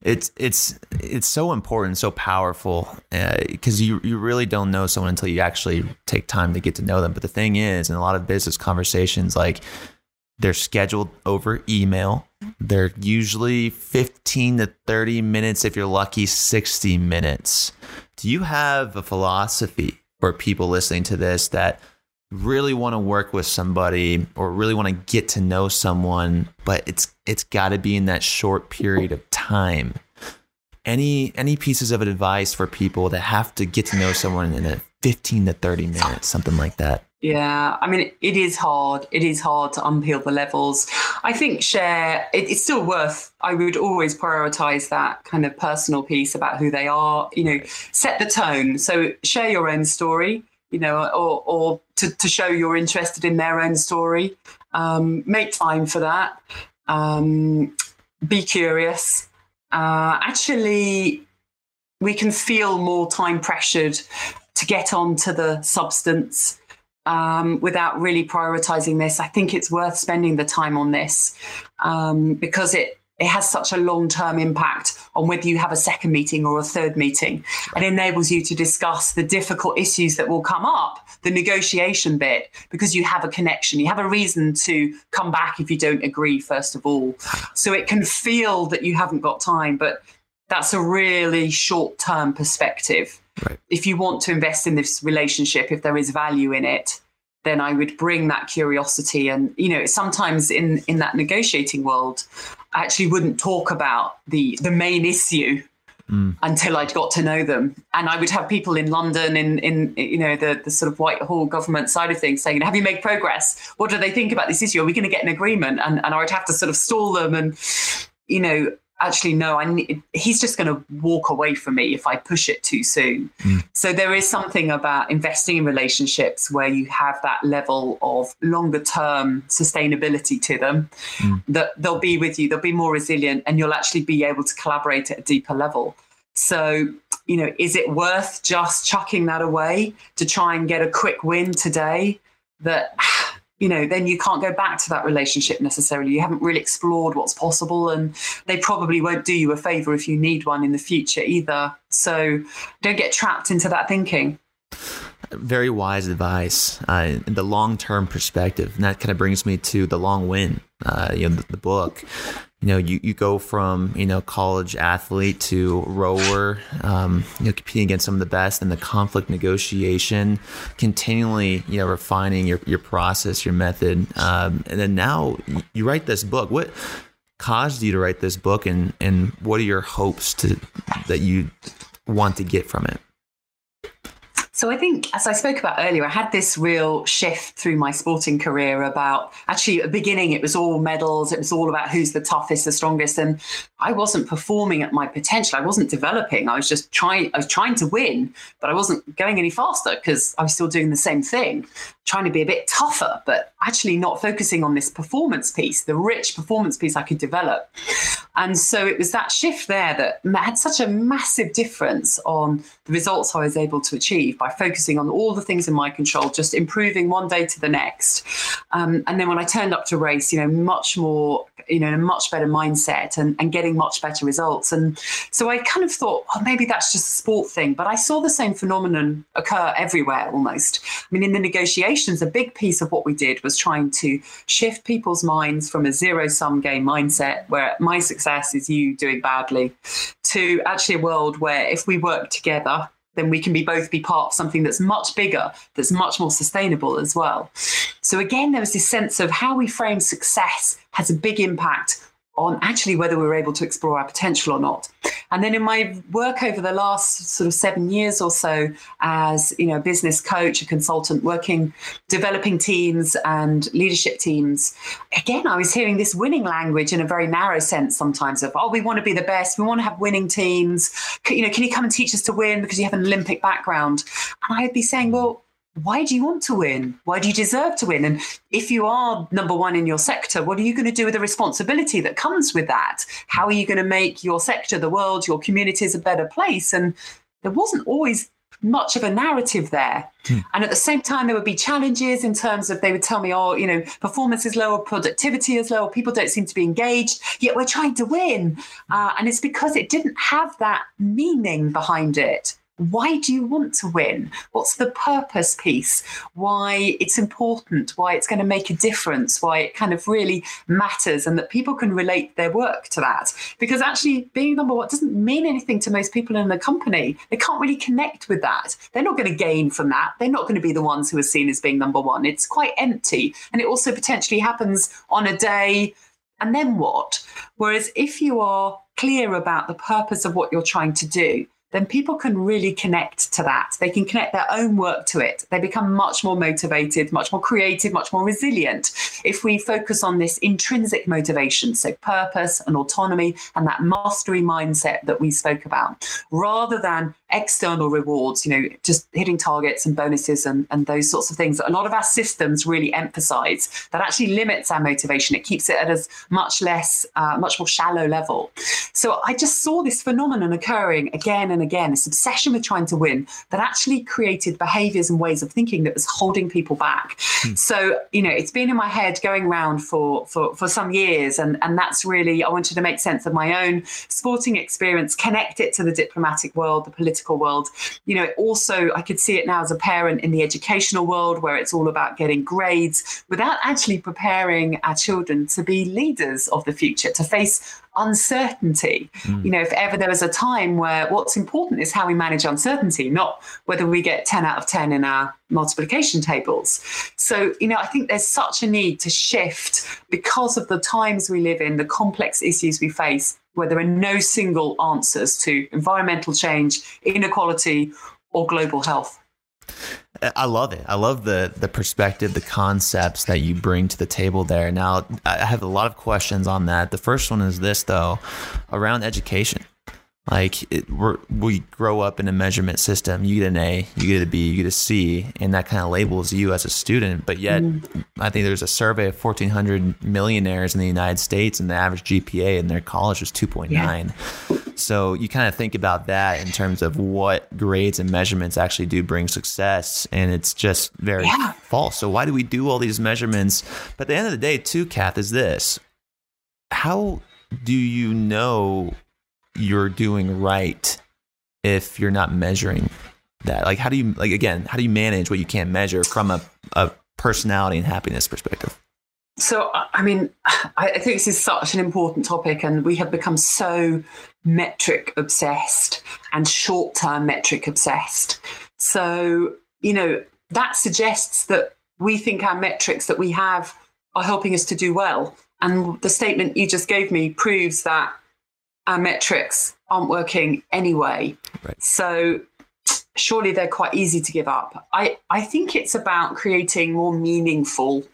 It's it's it's so important, so powerful, because uh, you you really don't know someone until you actually take time to get to know them. But the thing is, in a lot of business conversations, like they're scheduled over email. They're usually fifteen to thirty minutes. If you're lucky, sixty minutes. Do you have a philosophy for people listening to this that really want to work with somebody or really want to get to know someone, but it's it's got to be in that short period of time? Any any pieces of advice for people that have to get to know someone in a fifteen to thirty minutes, something like that? Yeah, I mean, it is hard. It is hard to unpeel the levels. I think share, it, it's still worth, I would always prioritize that kind of personal piece about who they are, you know, set the tone. So share your own story, you know, or or to, to show you're interested in their own story. Um, make time for that. Um, be curious. Uh, actually, we can feel more time pressured to get onto the substance um, without really prioritizing this. I think it's worth spending the time on this um, because it, it has such a long-term impact on whether you have a second meeting or a third meeting. It enables you to discuss the difficult issues that will come up, the negotiation bit, because you have a connection. You have a reason to come back if you don't agree, first of all. So it can feel that you haven't got time, but that's a really short-term perspective. Right. If you want to invest in this relationship, if there is value in it, then I would bring that curiosity. And, you know, sometimes in, in that negotiating world, I actually wouldn't talk about the, the main issue mm. until I'd got to know them. And I would have people in London, in, in you know, the, the sort of Whitehall government side of things saying, have you made progress? What do they think about this issue? Are we going to get an agreement? And, and I would have to sort of stall them and, you know, actually, no, I need, he's just going to walk away from me if I push it too soon. Mm. So there is something about investing in relationships where you have that level of longer term sustainability to them, mm. that they'll be with you, they'll be more resilient, and you'll actually be able to collaborate at a deeper level. So, you know, is it worth just chucking that away to try and get a quick win today that, you know, then you can't go back to that relationship necessarily. You haven't really explored what's possible, and they probably won't do you a favor if you need one in the future either. So don't get trapped into that thinking. Very wise advice, uh, the long-term perspective. And that kind of brings me to The Long Win, uh, you know, the, the book. You know, you, you go from, you know, college athlete to rower, um, you know, competing against some of the best, and the conflict negotiation, continually, you know, refining your, your process, your method. Um, and then now you write this book. What caused you to write this book, and, and what are your hopes to that you want to get from it? So I think, as I spoke about earlier, I had this real shift through my sporting career about, actually at the beginning, it was all medals. It was all about who's the toughest, the strongest. And I wasn't performing at my potential. I wasn't developing. I was just trying, I was trying to win, but I wasn't going any faster because I was still doing the same thing, trying to be a bit tougher, but actually not focusing on this performance piece, the rich performance piece I could develop. And so it was that shift there that had such a massive difference on the results I was able to achieve by focusing on all the things in my control, just improving one day to the next. Um, and then when I turned up to race, you know, much more, you know, in a much better mindset and, and getting much better results. And so I kind of thought, oh, maybe that's just a sport thing. But I saw the same phenomenon occur everywhere almost. I mean, in the negotiations, a big piece of what we did was trying to shift people's minds from a zero-sum game mindset where my success is you doing badly to actually a world where if we work together, then we can be both be part of something that's much bigger, that's much more sustainable as well. So again, there was this sense of how we frame success has a big impact on actually whether we're able to explore our potential or not. And then in my work over the last sort of seven years or so as, you know, a business coach, a consultant, working, developing teams and leadership teams, again, I was hearing this winning language in a very narrow sense sometimes of, oh, we want to be the best. We want to have winning teams. You know, can you come and teach us to win because you have an Olympic background? And I'd be saying, well, why do you want to win? Why do you deserve to win? And if you are number one in your sector, what are you going to do with the responsibility that comes with that? How are you going to make your sector, the world, your communities a better place? And there wasn't always much of a narrative there. Hmm. And at the same time, there would be challenges in terms of they would tell me, oh, you know, performance is lower, productivity is lower, people don't seem to be engaged, yet we're trying to win. Uh, and it's because it didn't have that meaning behind it. Why do you want to win? What's the purpose piece? Why it's important, why it's going to make a difference, why it kind of really matters, and that people can relate their work to that. Because actually being number one doesn't mean anything to most people in the company. They can't really connect with that. They're not going to gain from that. They're not going to be the ones who are seen as being number one. It's quite empty. And it also potentially happens on a day, and then what? Whereas if you are clear about the purpose of what you're trying to do, then people can really connect to that. They can connect their own work to it. They become much more motivated, much more creative, much more resilient. If we focus on this intrinsic motivation, so purpose and autonomy and that mastery mindset that we spoke about, rather than external rewards, you know, just hitting targets and bonuses and, and those sorts of things that a lot of our systems really emphasize, that actually limits our motivation. It keeps it at a much less, uh, much more shallow level. So I just saw this phenomenon occurring again and again, this obsession with trying to win that actually created behaviors and ways of thinking that was holding people back. Hmm. So, you know, it's been in my head going around for, for, for some years. And, and that's really, I wanted to make sense of my own sporting experience, connect it to the diplomatic world, the political world. You know, also I could see it now as a parent in the educational world where it's all about getting grades without actually preparing our children to be leaders of the future, to face uncertainty. Mm. You know, if ever there was a time where what's important is how we manage uncertainty, not whether we get ten out of ten in our multiplication tables. So, you know, I think there's such a need to shift because of the times we live in, the complex issues we face, where there are no single answers to environmental change, inequality, or global health. I love it. I love the the perspective, the concepts that you bring to the table there. Now, I have a lot of questions on that. The first one is this, though, around education. Like it, we're, we grow up in a measurement system. You get an A, you get a B, you get a C, and that kind of labels you as a student. But yet, mm-hmm. I think there's a survey of fourteen hundred millionaires in the United States, and the average G P A in their college was two point nine. Yeah. So you kind of think about that in terms of what grades and measurements actually do bring success, and it's just very yeah. false. So why do we do all these measurements? But at the end of the day, too, Kath, is this: how do you know you're doing right if you're not measuring that? Like, how do you, like, again, how do you manage what you can't measure from a, a personality and happiness perspective? So, I mean, I think this is such an important topic, and we have become so metric obsessed and short-term metric obsessed. So, you know, that suggests that we think our metrics that we have are helping us to do well. And the statement you just gave me proves that our metrics aren't working anyway. Right. So surely they're quite easy to give up. I, I think it's about creating more meaningful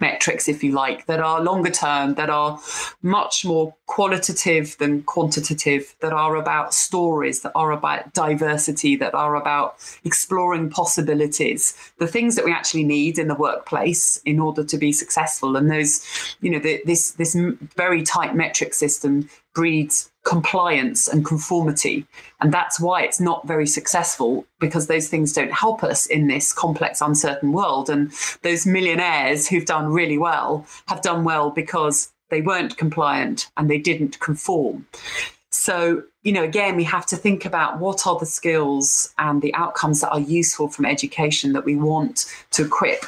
metrics, if you like, that are longer term, that are much more qualitative than quantitative, that are about stories, that are about diversity, that are about exploring possibilities, the things that we actually need in the workplace in order to be successful. And those, you know, the, this this very tight metric system breeds compliance and conformity. And that's why it's not very successful, because those things don't help us in this complex, uncertain world. And those millionaires who've done really well have done well because they weren't compliant and they didn't conform. So, you know, again, we have to think about what are the skills and the outcomes that are useful from education that we want to equip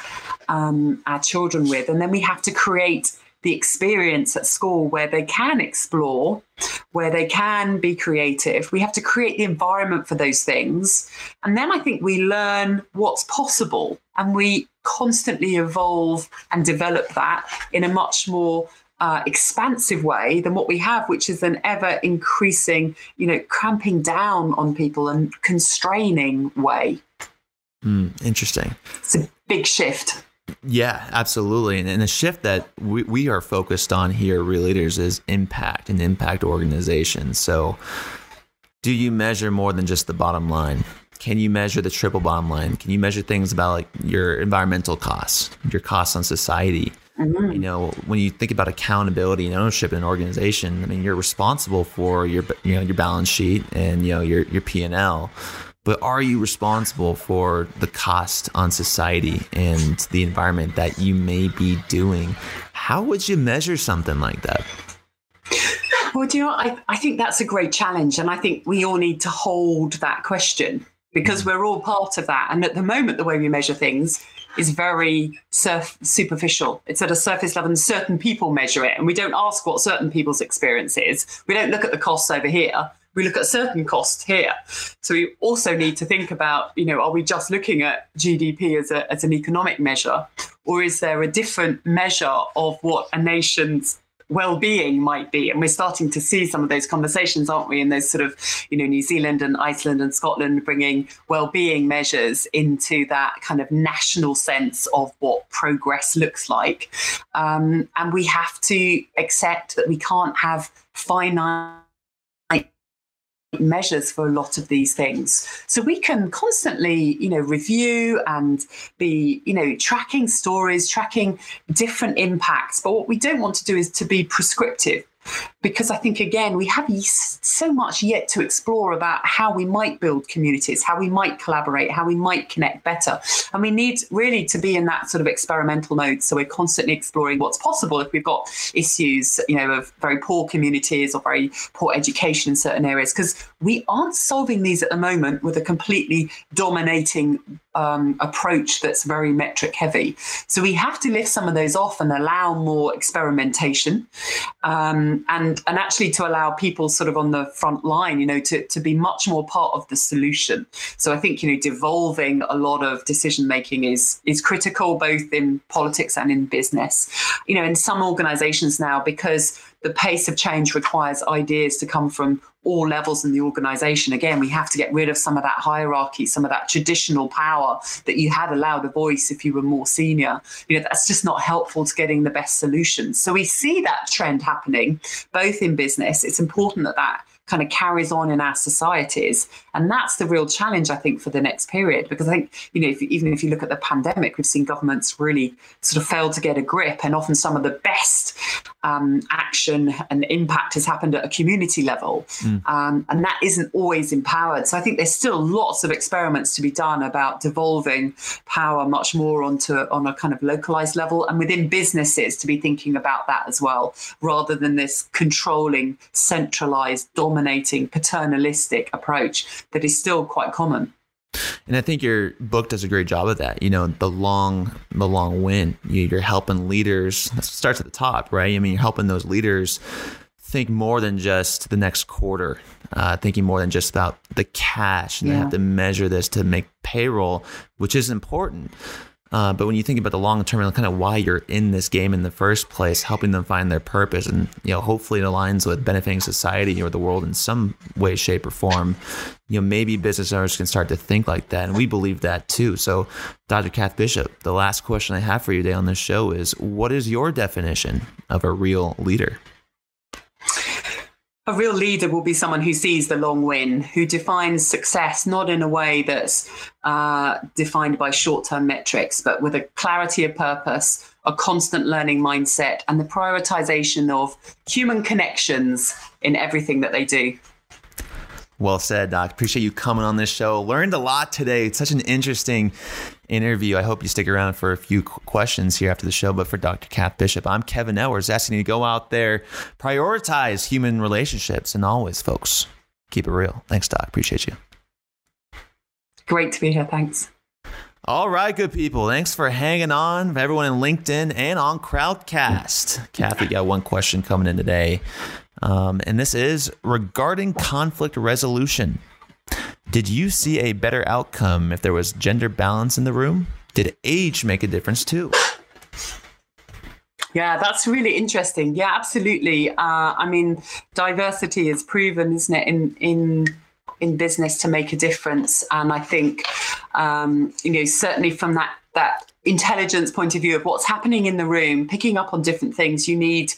um, our children with. And then we have to create the experience at school where they can explore, where they can be creative. We have to create the environment for those things. And then I think we learn what's possible, and we constantly evolve and develop that in a much more uh, expansive way than what we have, which is an ever increasing, you know, cramping down on people and constraining way. Mm, interesting. It's a big shift. Yeah, absolutely. And, and the shift that we, we are focused on here at Real Leaders is impact and impact organizations. So do you measure more than just the bottom line? Can you measure the triple bottom line? Can you measure things about like your environmental costs, your costs on society? Mm-hmm. You know, when you think about accountability and ownership in an organization, I mean, you're responsible for your, you know, your balance sheet and, you know, your, your P and L. But are you responsible for the cost on society and the environment that you may be doing? How would you measure something like that? Well, do you know what? I, I think that's a great challenge. And I think we all need to hold that question, because we're all part of that. And at the moment, the way we measure things is very surf- superficial. It's at a surface level, and certain people measure it. And we don't ask what certain people's experience is. We don't look at the costs over here. We look at certain costs here. So we also need to think about, you know, are we just looking at G D P as a as an economic measure? Or is there a different measure of what a nation's well-being might be? And we're starting to see some of those conversations, aren't we? In those sort of, you know, New Zealand and Iceland and Scotland bringing well-being measures into that kind of national sense of what progress looks like. Um, and we have to accept that we can't have finite measures for a lot of these things. So we can constantly, you know, review and be, you know, tracking stories, tracking different impacts. But what we don't want to do is to be prescriptive, because I think, again, we have so much yet to explore about how we might build communities, how we might collaborate, how we might connect better. And we need really to be in that sort of experimental mode. So we're constantly exploring what's possible if we've got issues, you know, of very poor communities or very poor education in certain areas, because we aren't solving these at the moment with a completely dominating um, approach that's very metric heavy. So we have to lift some of those off and allow more experimentation. Um, And and actually to allow people sort of on the front line, you know, to, to be much more part of the solution. So I think, you know, devolving a lot of decision making is is critical, both in politics and in business. you know, in some organizations now, because the pace of change requires ideas to come from all levels in the organization. Again, we have to get rid of some of that hierarchy, some of that traditional power that you had allowed a voice if you were more senior. You know, that's just not helpful to getting the best solutions. So we see that trend happening both in business. It's important that that kind of carries on in our societies. And that's the real challenge, I think, for the next period, because I think, you know, if, even if you look at the pandemic, we've seen governments really sort of fail to get a grip, and often some of the best um, action and impact has happened at a community level. Mm. Um, and that isn't always empowered. So I think there's still lots of experiments to be done about devolving power much more onto on a kind of localized level, and within businesses to be thinking about that as well, rather than this controlling, centralized, dominant, paternalistic approach that is still quite common. And I think your book does a great job of that. You know, the long, the long win. You're helping leaders. That starts at the top, right? I mean, you're helping those leaders think more than just the next quarter, uh, thinking more than just about the cash. And yeah. They have to measure this to make payroll, which is important. Uh, but when you think about the long term and kind of why you're in this game in the first place, helping them find their purpose, and, you know, hopefully it aligns with benefiting society or the world in some way, shape, or form, you know, maybe business owners can start to think like that. And we believe that too. So Doctor Kath Bishop, the last question I have for you today on this show is, what is your definition of a real leader? A real leader will be someone who sees the long win, who defines success not in a way that's uh, defined by short-term metrics, but with a clarity of purpose, a constant learning mindset, and the prioritization of human connections in everything that they do. Well said, Doc. Appreciate you coming on this show. Learned a lot today. It's such an interesting interview. I hope you stick around for a few questions here after the show. But for Doctor Kath Bishop, I'm Kevin Edwards, asking you to go out there, prioritize human relationships, and always, folks, keep it real. Thanks, Doc. Appreciate you. Great to be here. Thanks. All right, good people. Thanks for hanging on, for everyone in LinkedIn and on Crowdcast. Kath, we got one question coming in today. Um, and this is regarding conflict resolution. Did you see a better outcome if there was gender balance in the room? Did age make a difference too? Yeah, that's really interesting. Yeah, absolutely. Uh, I mean, diversity is proven, isn't it, in in in business to make a difference. And I think, um, you know, certainly from that that. intelligence point of view of what's happening in the room, picking up on different things. You need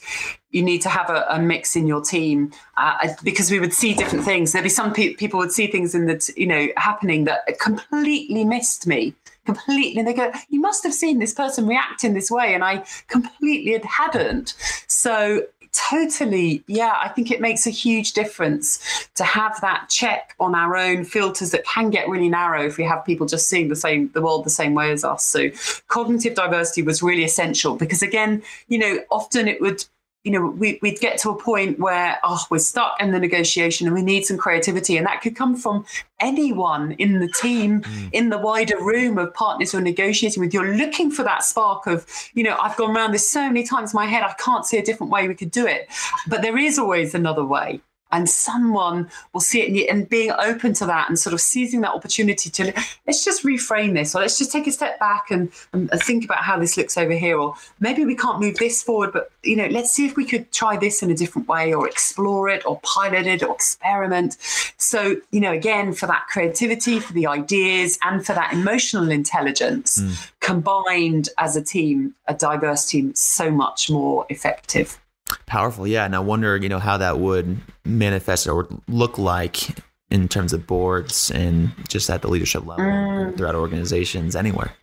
you need to have a, a mix in your team, uh, because we would see different things. There'd be some pe- people would see things in the t- you know happening that completely missed me. Completely. And they go, you must have seen this person react in this way, and I completely hadn't. So totally, yeah, I think it makes a huge difference to have that check on our own filters that can get really narrow if we have people just seeing the same, the world the same way as us. So cognitive diversity was really essential, because again, you know, often it would, you know, we, we'd get to a point where, oh, we're stuck in the negotiation and we need some creativity. And that could come from anyone in the team, mm. in the wider room of partners who are negotiating with. You're looking for that spark of, you know, I've gone around this so many times in my head, I can't see a different way we could do it. But there is always another way. And someone will see it, and, and being open to that and sort of seizing that opportunity to, let's just reframe this, or let's just take a step back and, and think about how this looks over here, or maybe we can't move this forward, but, you know, let's see if we could try this in a different way, or explore it, or pilot it, or experiment. So, you know, again, for that creativity, for the ideas, and for that emotional intelligence, mm. combined as a team, a diverse team, so much more effective. Powerful. Yeah. And I wonder, you know, how that would manifest or look like in terms of boards and just at the leadership level mm. throughout organizations anywhere.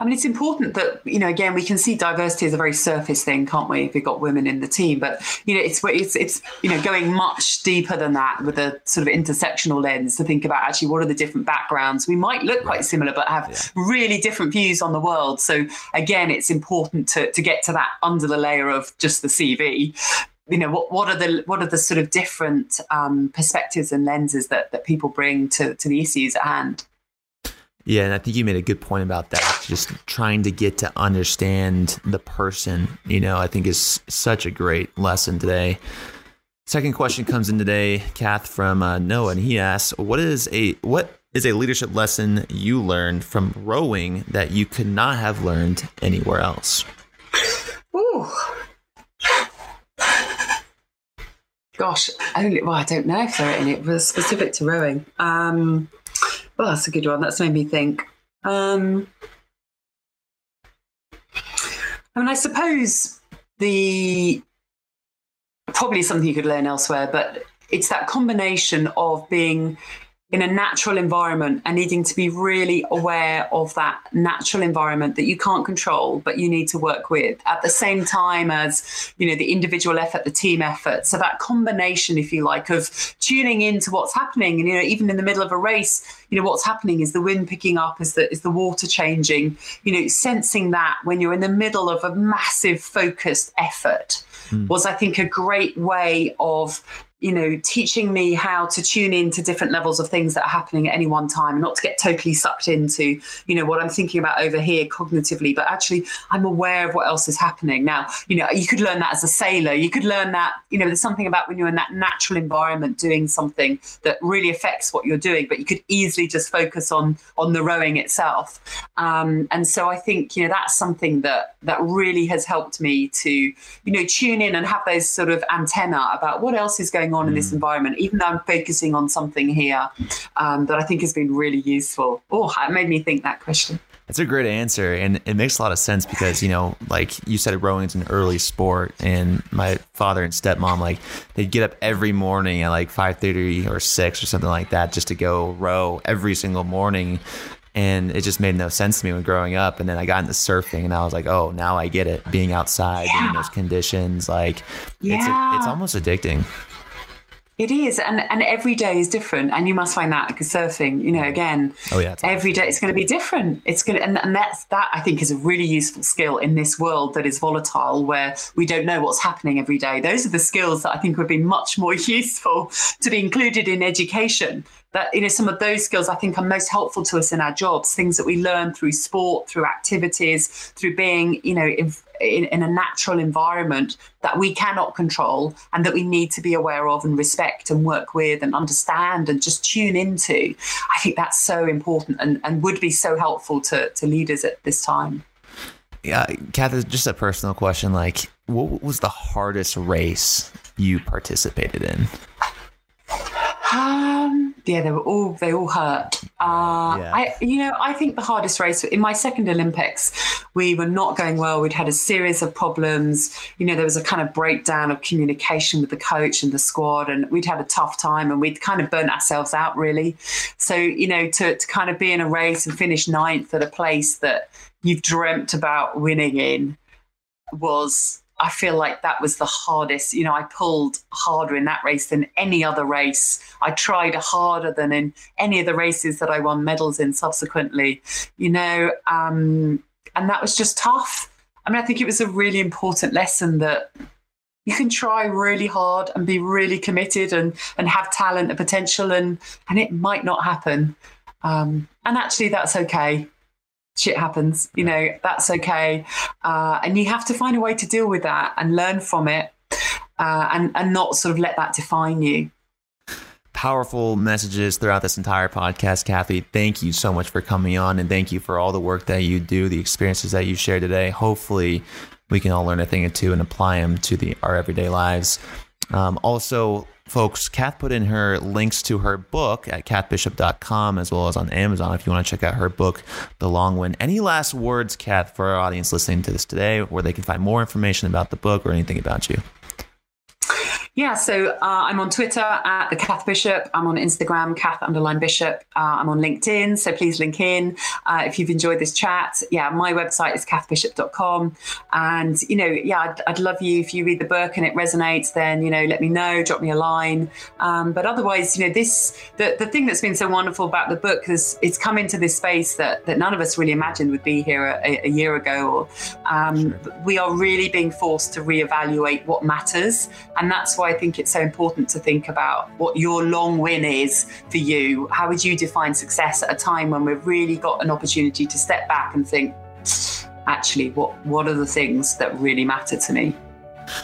I mean, it's important that, you know, again, we can see diversity as a very surface thing, can't we, if we've got women in the team? But, you know, it's, it's, it's, you know, going much deeper than that with a sort of intersectional lens to think about actually what are the different backgrounds. We might look quite similar, but have yeah. really different views on the world. So again, it's important to, to get to that under the layer of just the C V. You know, what, what are the what are the sort of different um, perspectives and lenses that, that people bring to, to the issues at hand? Yeah, and I think you made a good point about that. Just trying to get to understand the person, you know, I think is such a great lesson today. Second question comes in today, Kath, from uh, Noah, and he asks, "What is a what is a leadership lesson you learned from rowing that you could not have learned anywhere else?" Gosh, only, well, I don't know if they're in it, but specific to rowing. Um, well, that's a good one. That's made me think. Um, I mean, I suppose the probably something you could learn elsewhere, but it's that combination of being in a natural environment and needing to be really aware of that natural environment that you can't control, but you need to work with at the same time as, you know, the individual effort, the team effort. So that combination, if you like, of tuning into what's happening. And, you know, even in the middle of a race, you know, what's happening is the wind picking up, is the, is the water changing, you know, sensing that when you're in the middle of a massive focused effort mm. was, I think, a great way of, you know, teaching me how to tune into different levels of things that are happening at any one time and not to get totally sucked into, you know, what I'm thinking about over here cognitively, but actually I'm aware of what else is happening. Now, you know, you could learn that as a sailor. You could learn that, you know, there's something about when you're in that natural environment doing something that really affects what you're doing, but you could easily just focus on on the rowing itself. Um, and so I think, you know, that's something that that really has helped me to, you know, tune in and have those sort of antenna about what else is going on in this environment, even though I'm focusing on something here um, that I think has been really useful. Oh, it made me think that question. That's a great answer. And it makes a lot of sense because, you know, like you said, rowing is an early sport. And my father and stepmom, like they'd get up every morning at like five thirty or six or something like that just to go row every single morning. And it just made no sense to me when growing up. And then I got into surfing and I was like, oh, now I get it. Being outside yeah. in those conditions, like yeah. it's, a, it's almost addicting. It is. And, and every day is different. And you must find that because surfing, you know, again, oh, yeah, every day it's going to be different. It's going to, and, and that's, that I think is a really useful skill in this world that is volatile, where we don't know what's happening every day. Those are the skills that I think would be much more useful to be included in education. That, you know, some of those skills I think are most helpful to us in our jobs, things that we learn through sport, through activities, through being, you know, in, in, in a natural environment that we cannot control and that we need to be aware of and respect and work with and understand and just tune into. I think that's so important and, and would be so helpful to, to leaders at this time. Yeah, Kath, just a personal question. Like, what was the hardest race you participated in? Um, yeah, they were all, they all hurt. Uh, yeah. I, you know, I think the hardest race in my second Olympics, we were not going well. We'd had a series of problems. You know, there was a kind of breakdown of communication with the coach and the squad, and we'd had a tough time and we'd kind of burnt ourselves out really. So, you know, to, to kind of be in a race and finish ninth at a place that you've dreamt about winning in was, I feel like that was the hardest. You know, I pulled harder in that race than any other race. I tried harder than in any of the races that I won medals in subsequently, you know, um, and that was just tough. I mean, I think it was a really important lesson that you can try really hard and be really committed and, and have talent and potential and, and it might not happen. Um, and actually that's okay. Shit happens, you know, that's okay. Uh, and you have to find a way to deal with that and learn from it uh, and, and not sort of let that define you. Powerful messages throughout this entire podcast, Kathy. Thank you so much for coming on and thank you for all the work that you do, the experiences that you share today. Hopefully we can all learn a thing or two and apply them to the our everyday lives. Um, also, folks, Kath put in her links to her book at kath bishop dot com as well as on Amazon if you want to check out her book, The Long Win. Any last words, Kath, for our audience listening to this today where they can find more information about the book or anything about you? Yeah, so uh, I'm on Twitter at the Kath Bishop. I'm on Instagram, Kath underline Bishop. Uh, I'm on LinkedIn, so please link in uh, if you've enjoyed this chat. Yeah, my website is kath bishop dot com. And, you know, yeah, I'd, I'd love you if you read the book and it resonates, then, you know, let me know, drop me a line. Um, but otherwise, you know, this, the, the thing that's been so wonderful about the book is it's come into this space that, that none of us really imagined would be here a, a year ago. Or, um, sure. We are really being forced to reevaluate what matters. And that's why I think it's so important to think about what your long win is for you. How would you define success at a time when we've really got an opportunity to step back and think, actually, what, what are the things that really matter to me?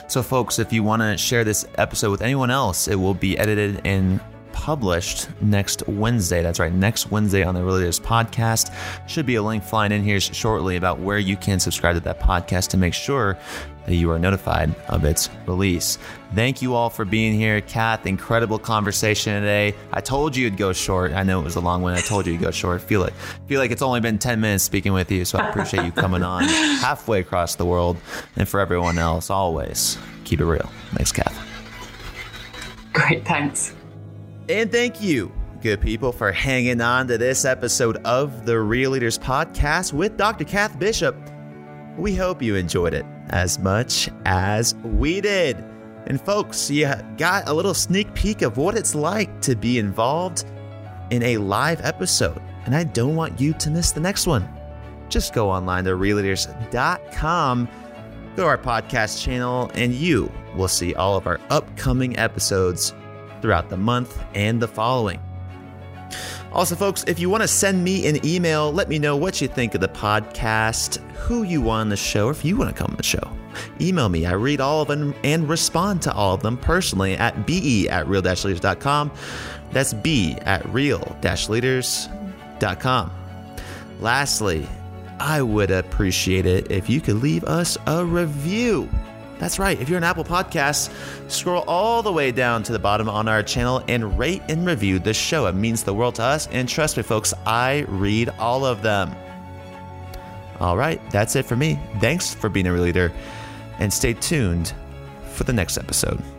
So folks, if you want to share this episode with anyone else, it will be edited and published next Wednesday. That's right, next Wednesday on the Real Leaders Podcast. Should be a link flying in here shortly about where you can subscribe to that podcast to make sure that you are notified of its release. Thank you all for being here. Kath, incredible conversation today. I told you it'd go short. I know it was a long one. I told you it'd go short. Feel it. Feel like it's only been ten minutes speaking with you, so I appreciate you coming on halfway across the world. And for everyone else, always keep it real. Thanks, Kath. Great, thanks. And thank you, good people, for hanging on to this episode of the Real Leaders Podcast with Doctor Kath Bishop. We hope you enjoyed it as much as we did. And folks, you got a little sneak peek of what it's like to be involved in a live episode. And I don't want you to miss the next one. Just go online to real leaders dot com, go to our podcast channel, and you will see all of our upcoming episodes throughout the month and the following. Also, folks, if you want to send me an email, let me know what you think of the podcast, who you want on the show, or if you want to come on the show. Email me. I read all of them and respond to all of them personally at b e at real dash leaders dot com. That's b at real dash leaders dot com. Lastly, I would appreciate it if you could leave us a review. That's right. If you're an Apple Podcast, scroll all the way down to the bottom on our channel and rate and review the show. It means the world to us. And trust me, folks, I read all of them. All right. That's it for me. Thanks for being a real leader. And stay tuned for the next episode.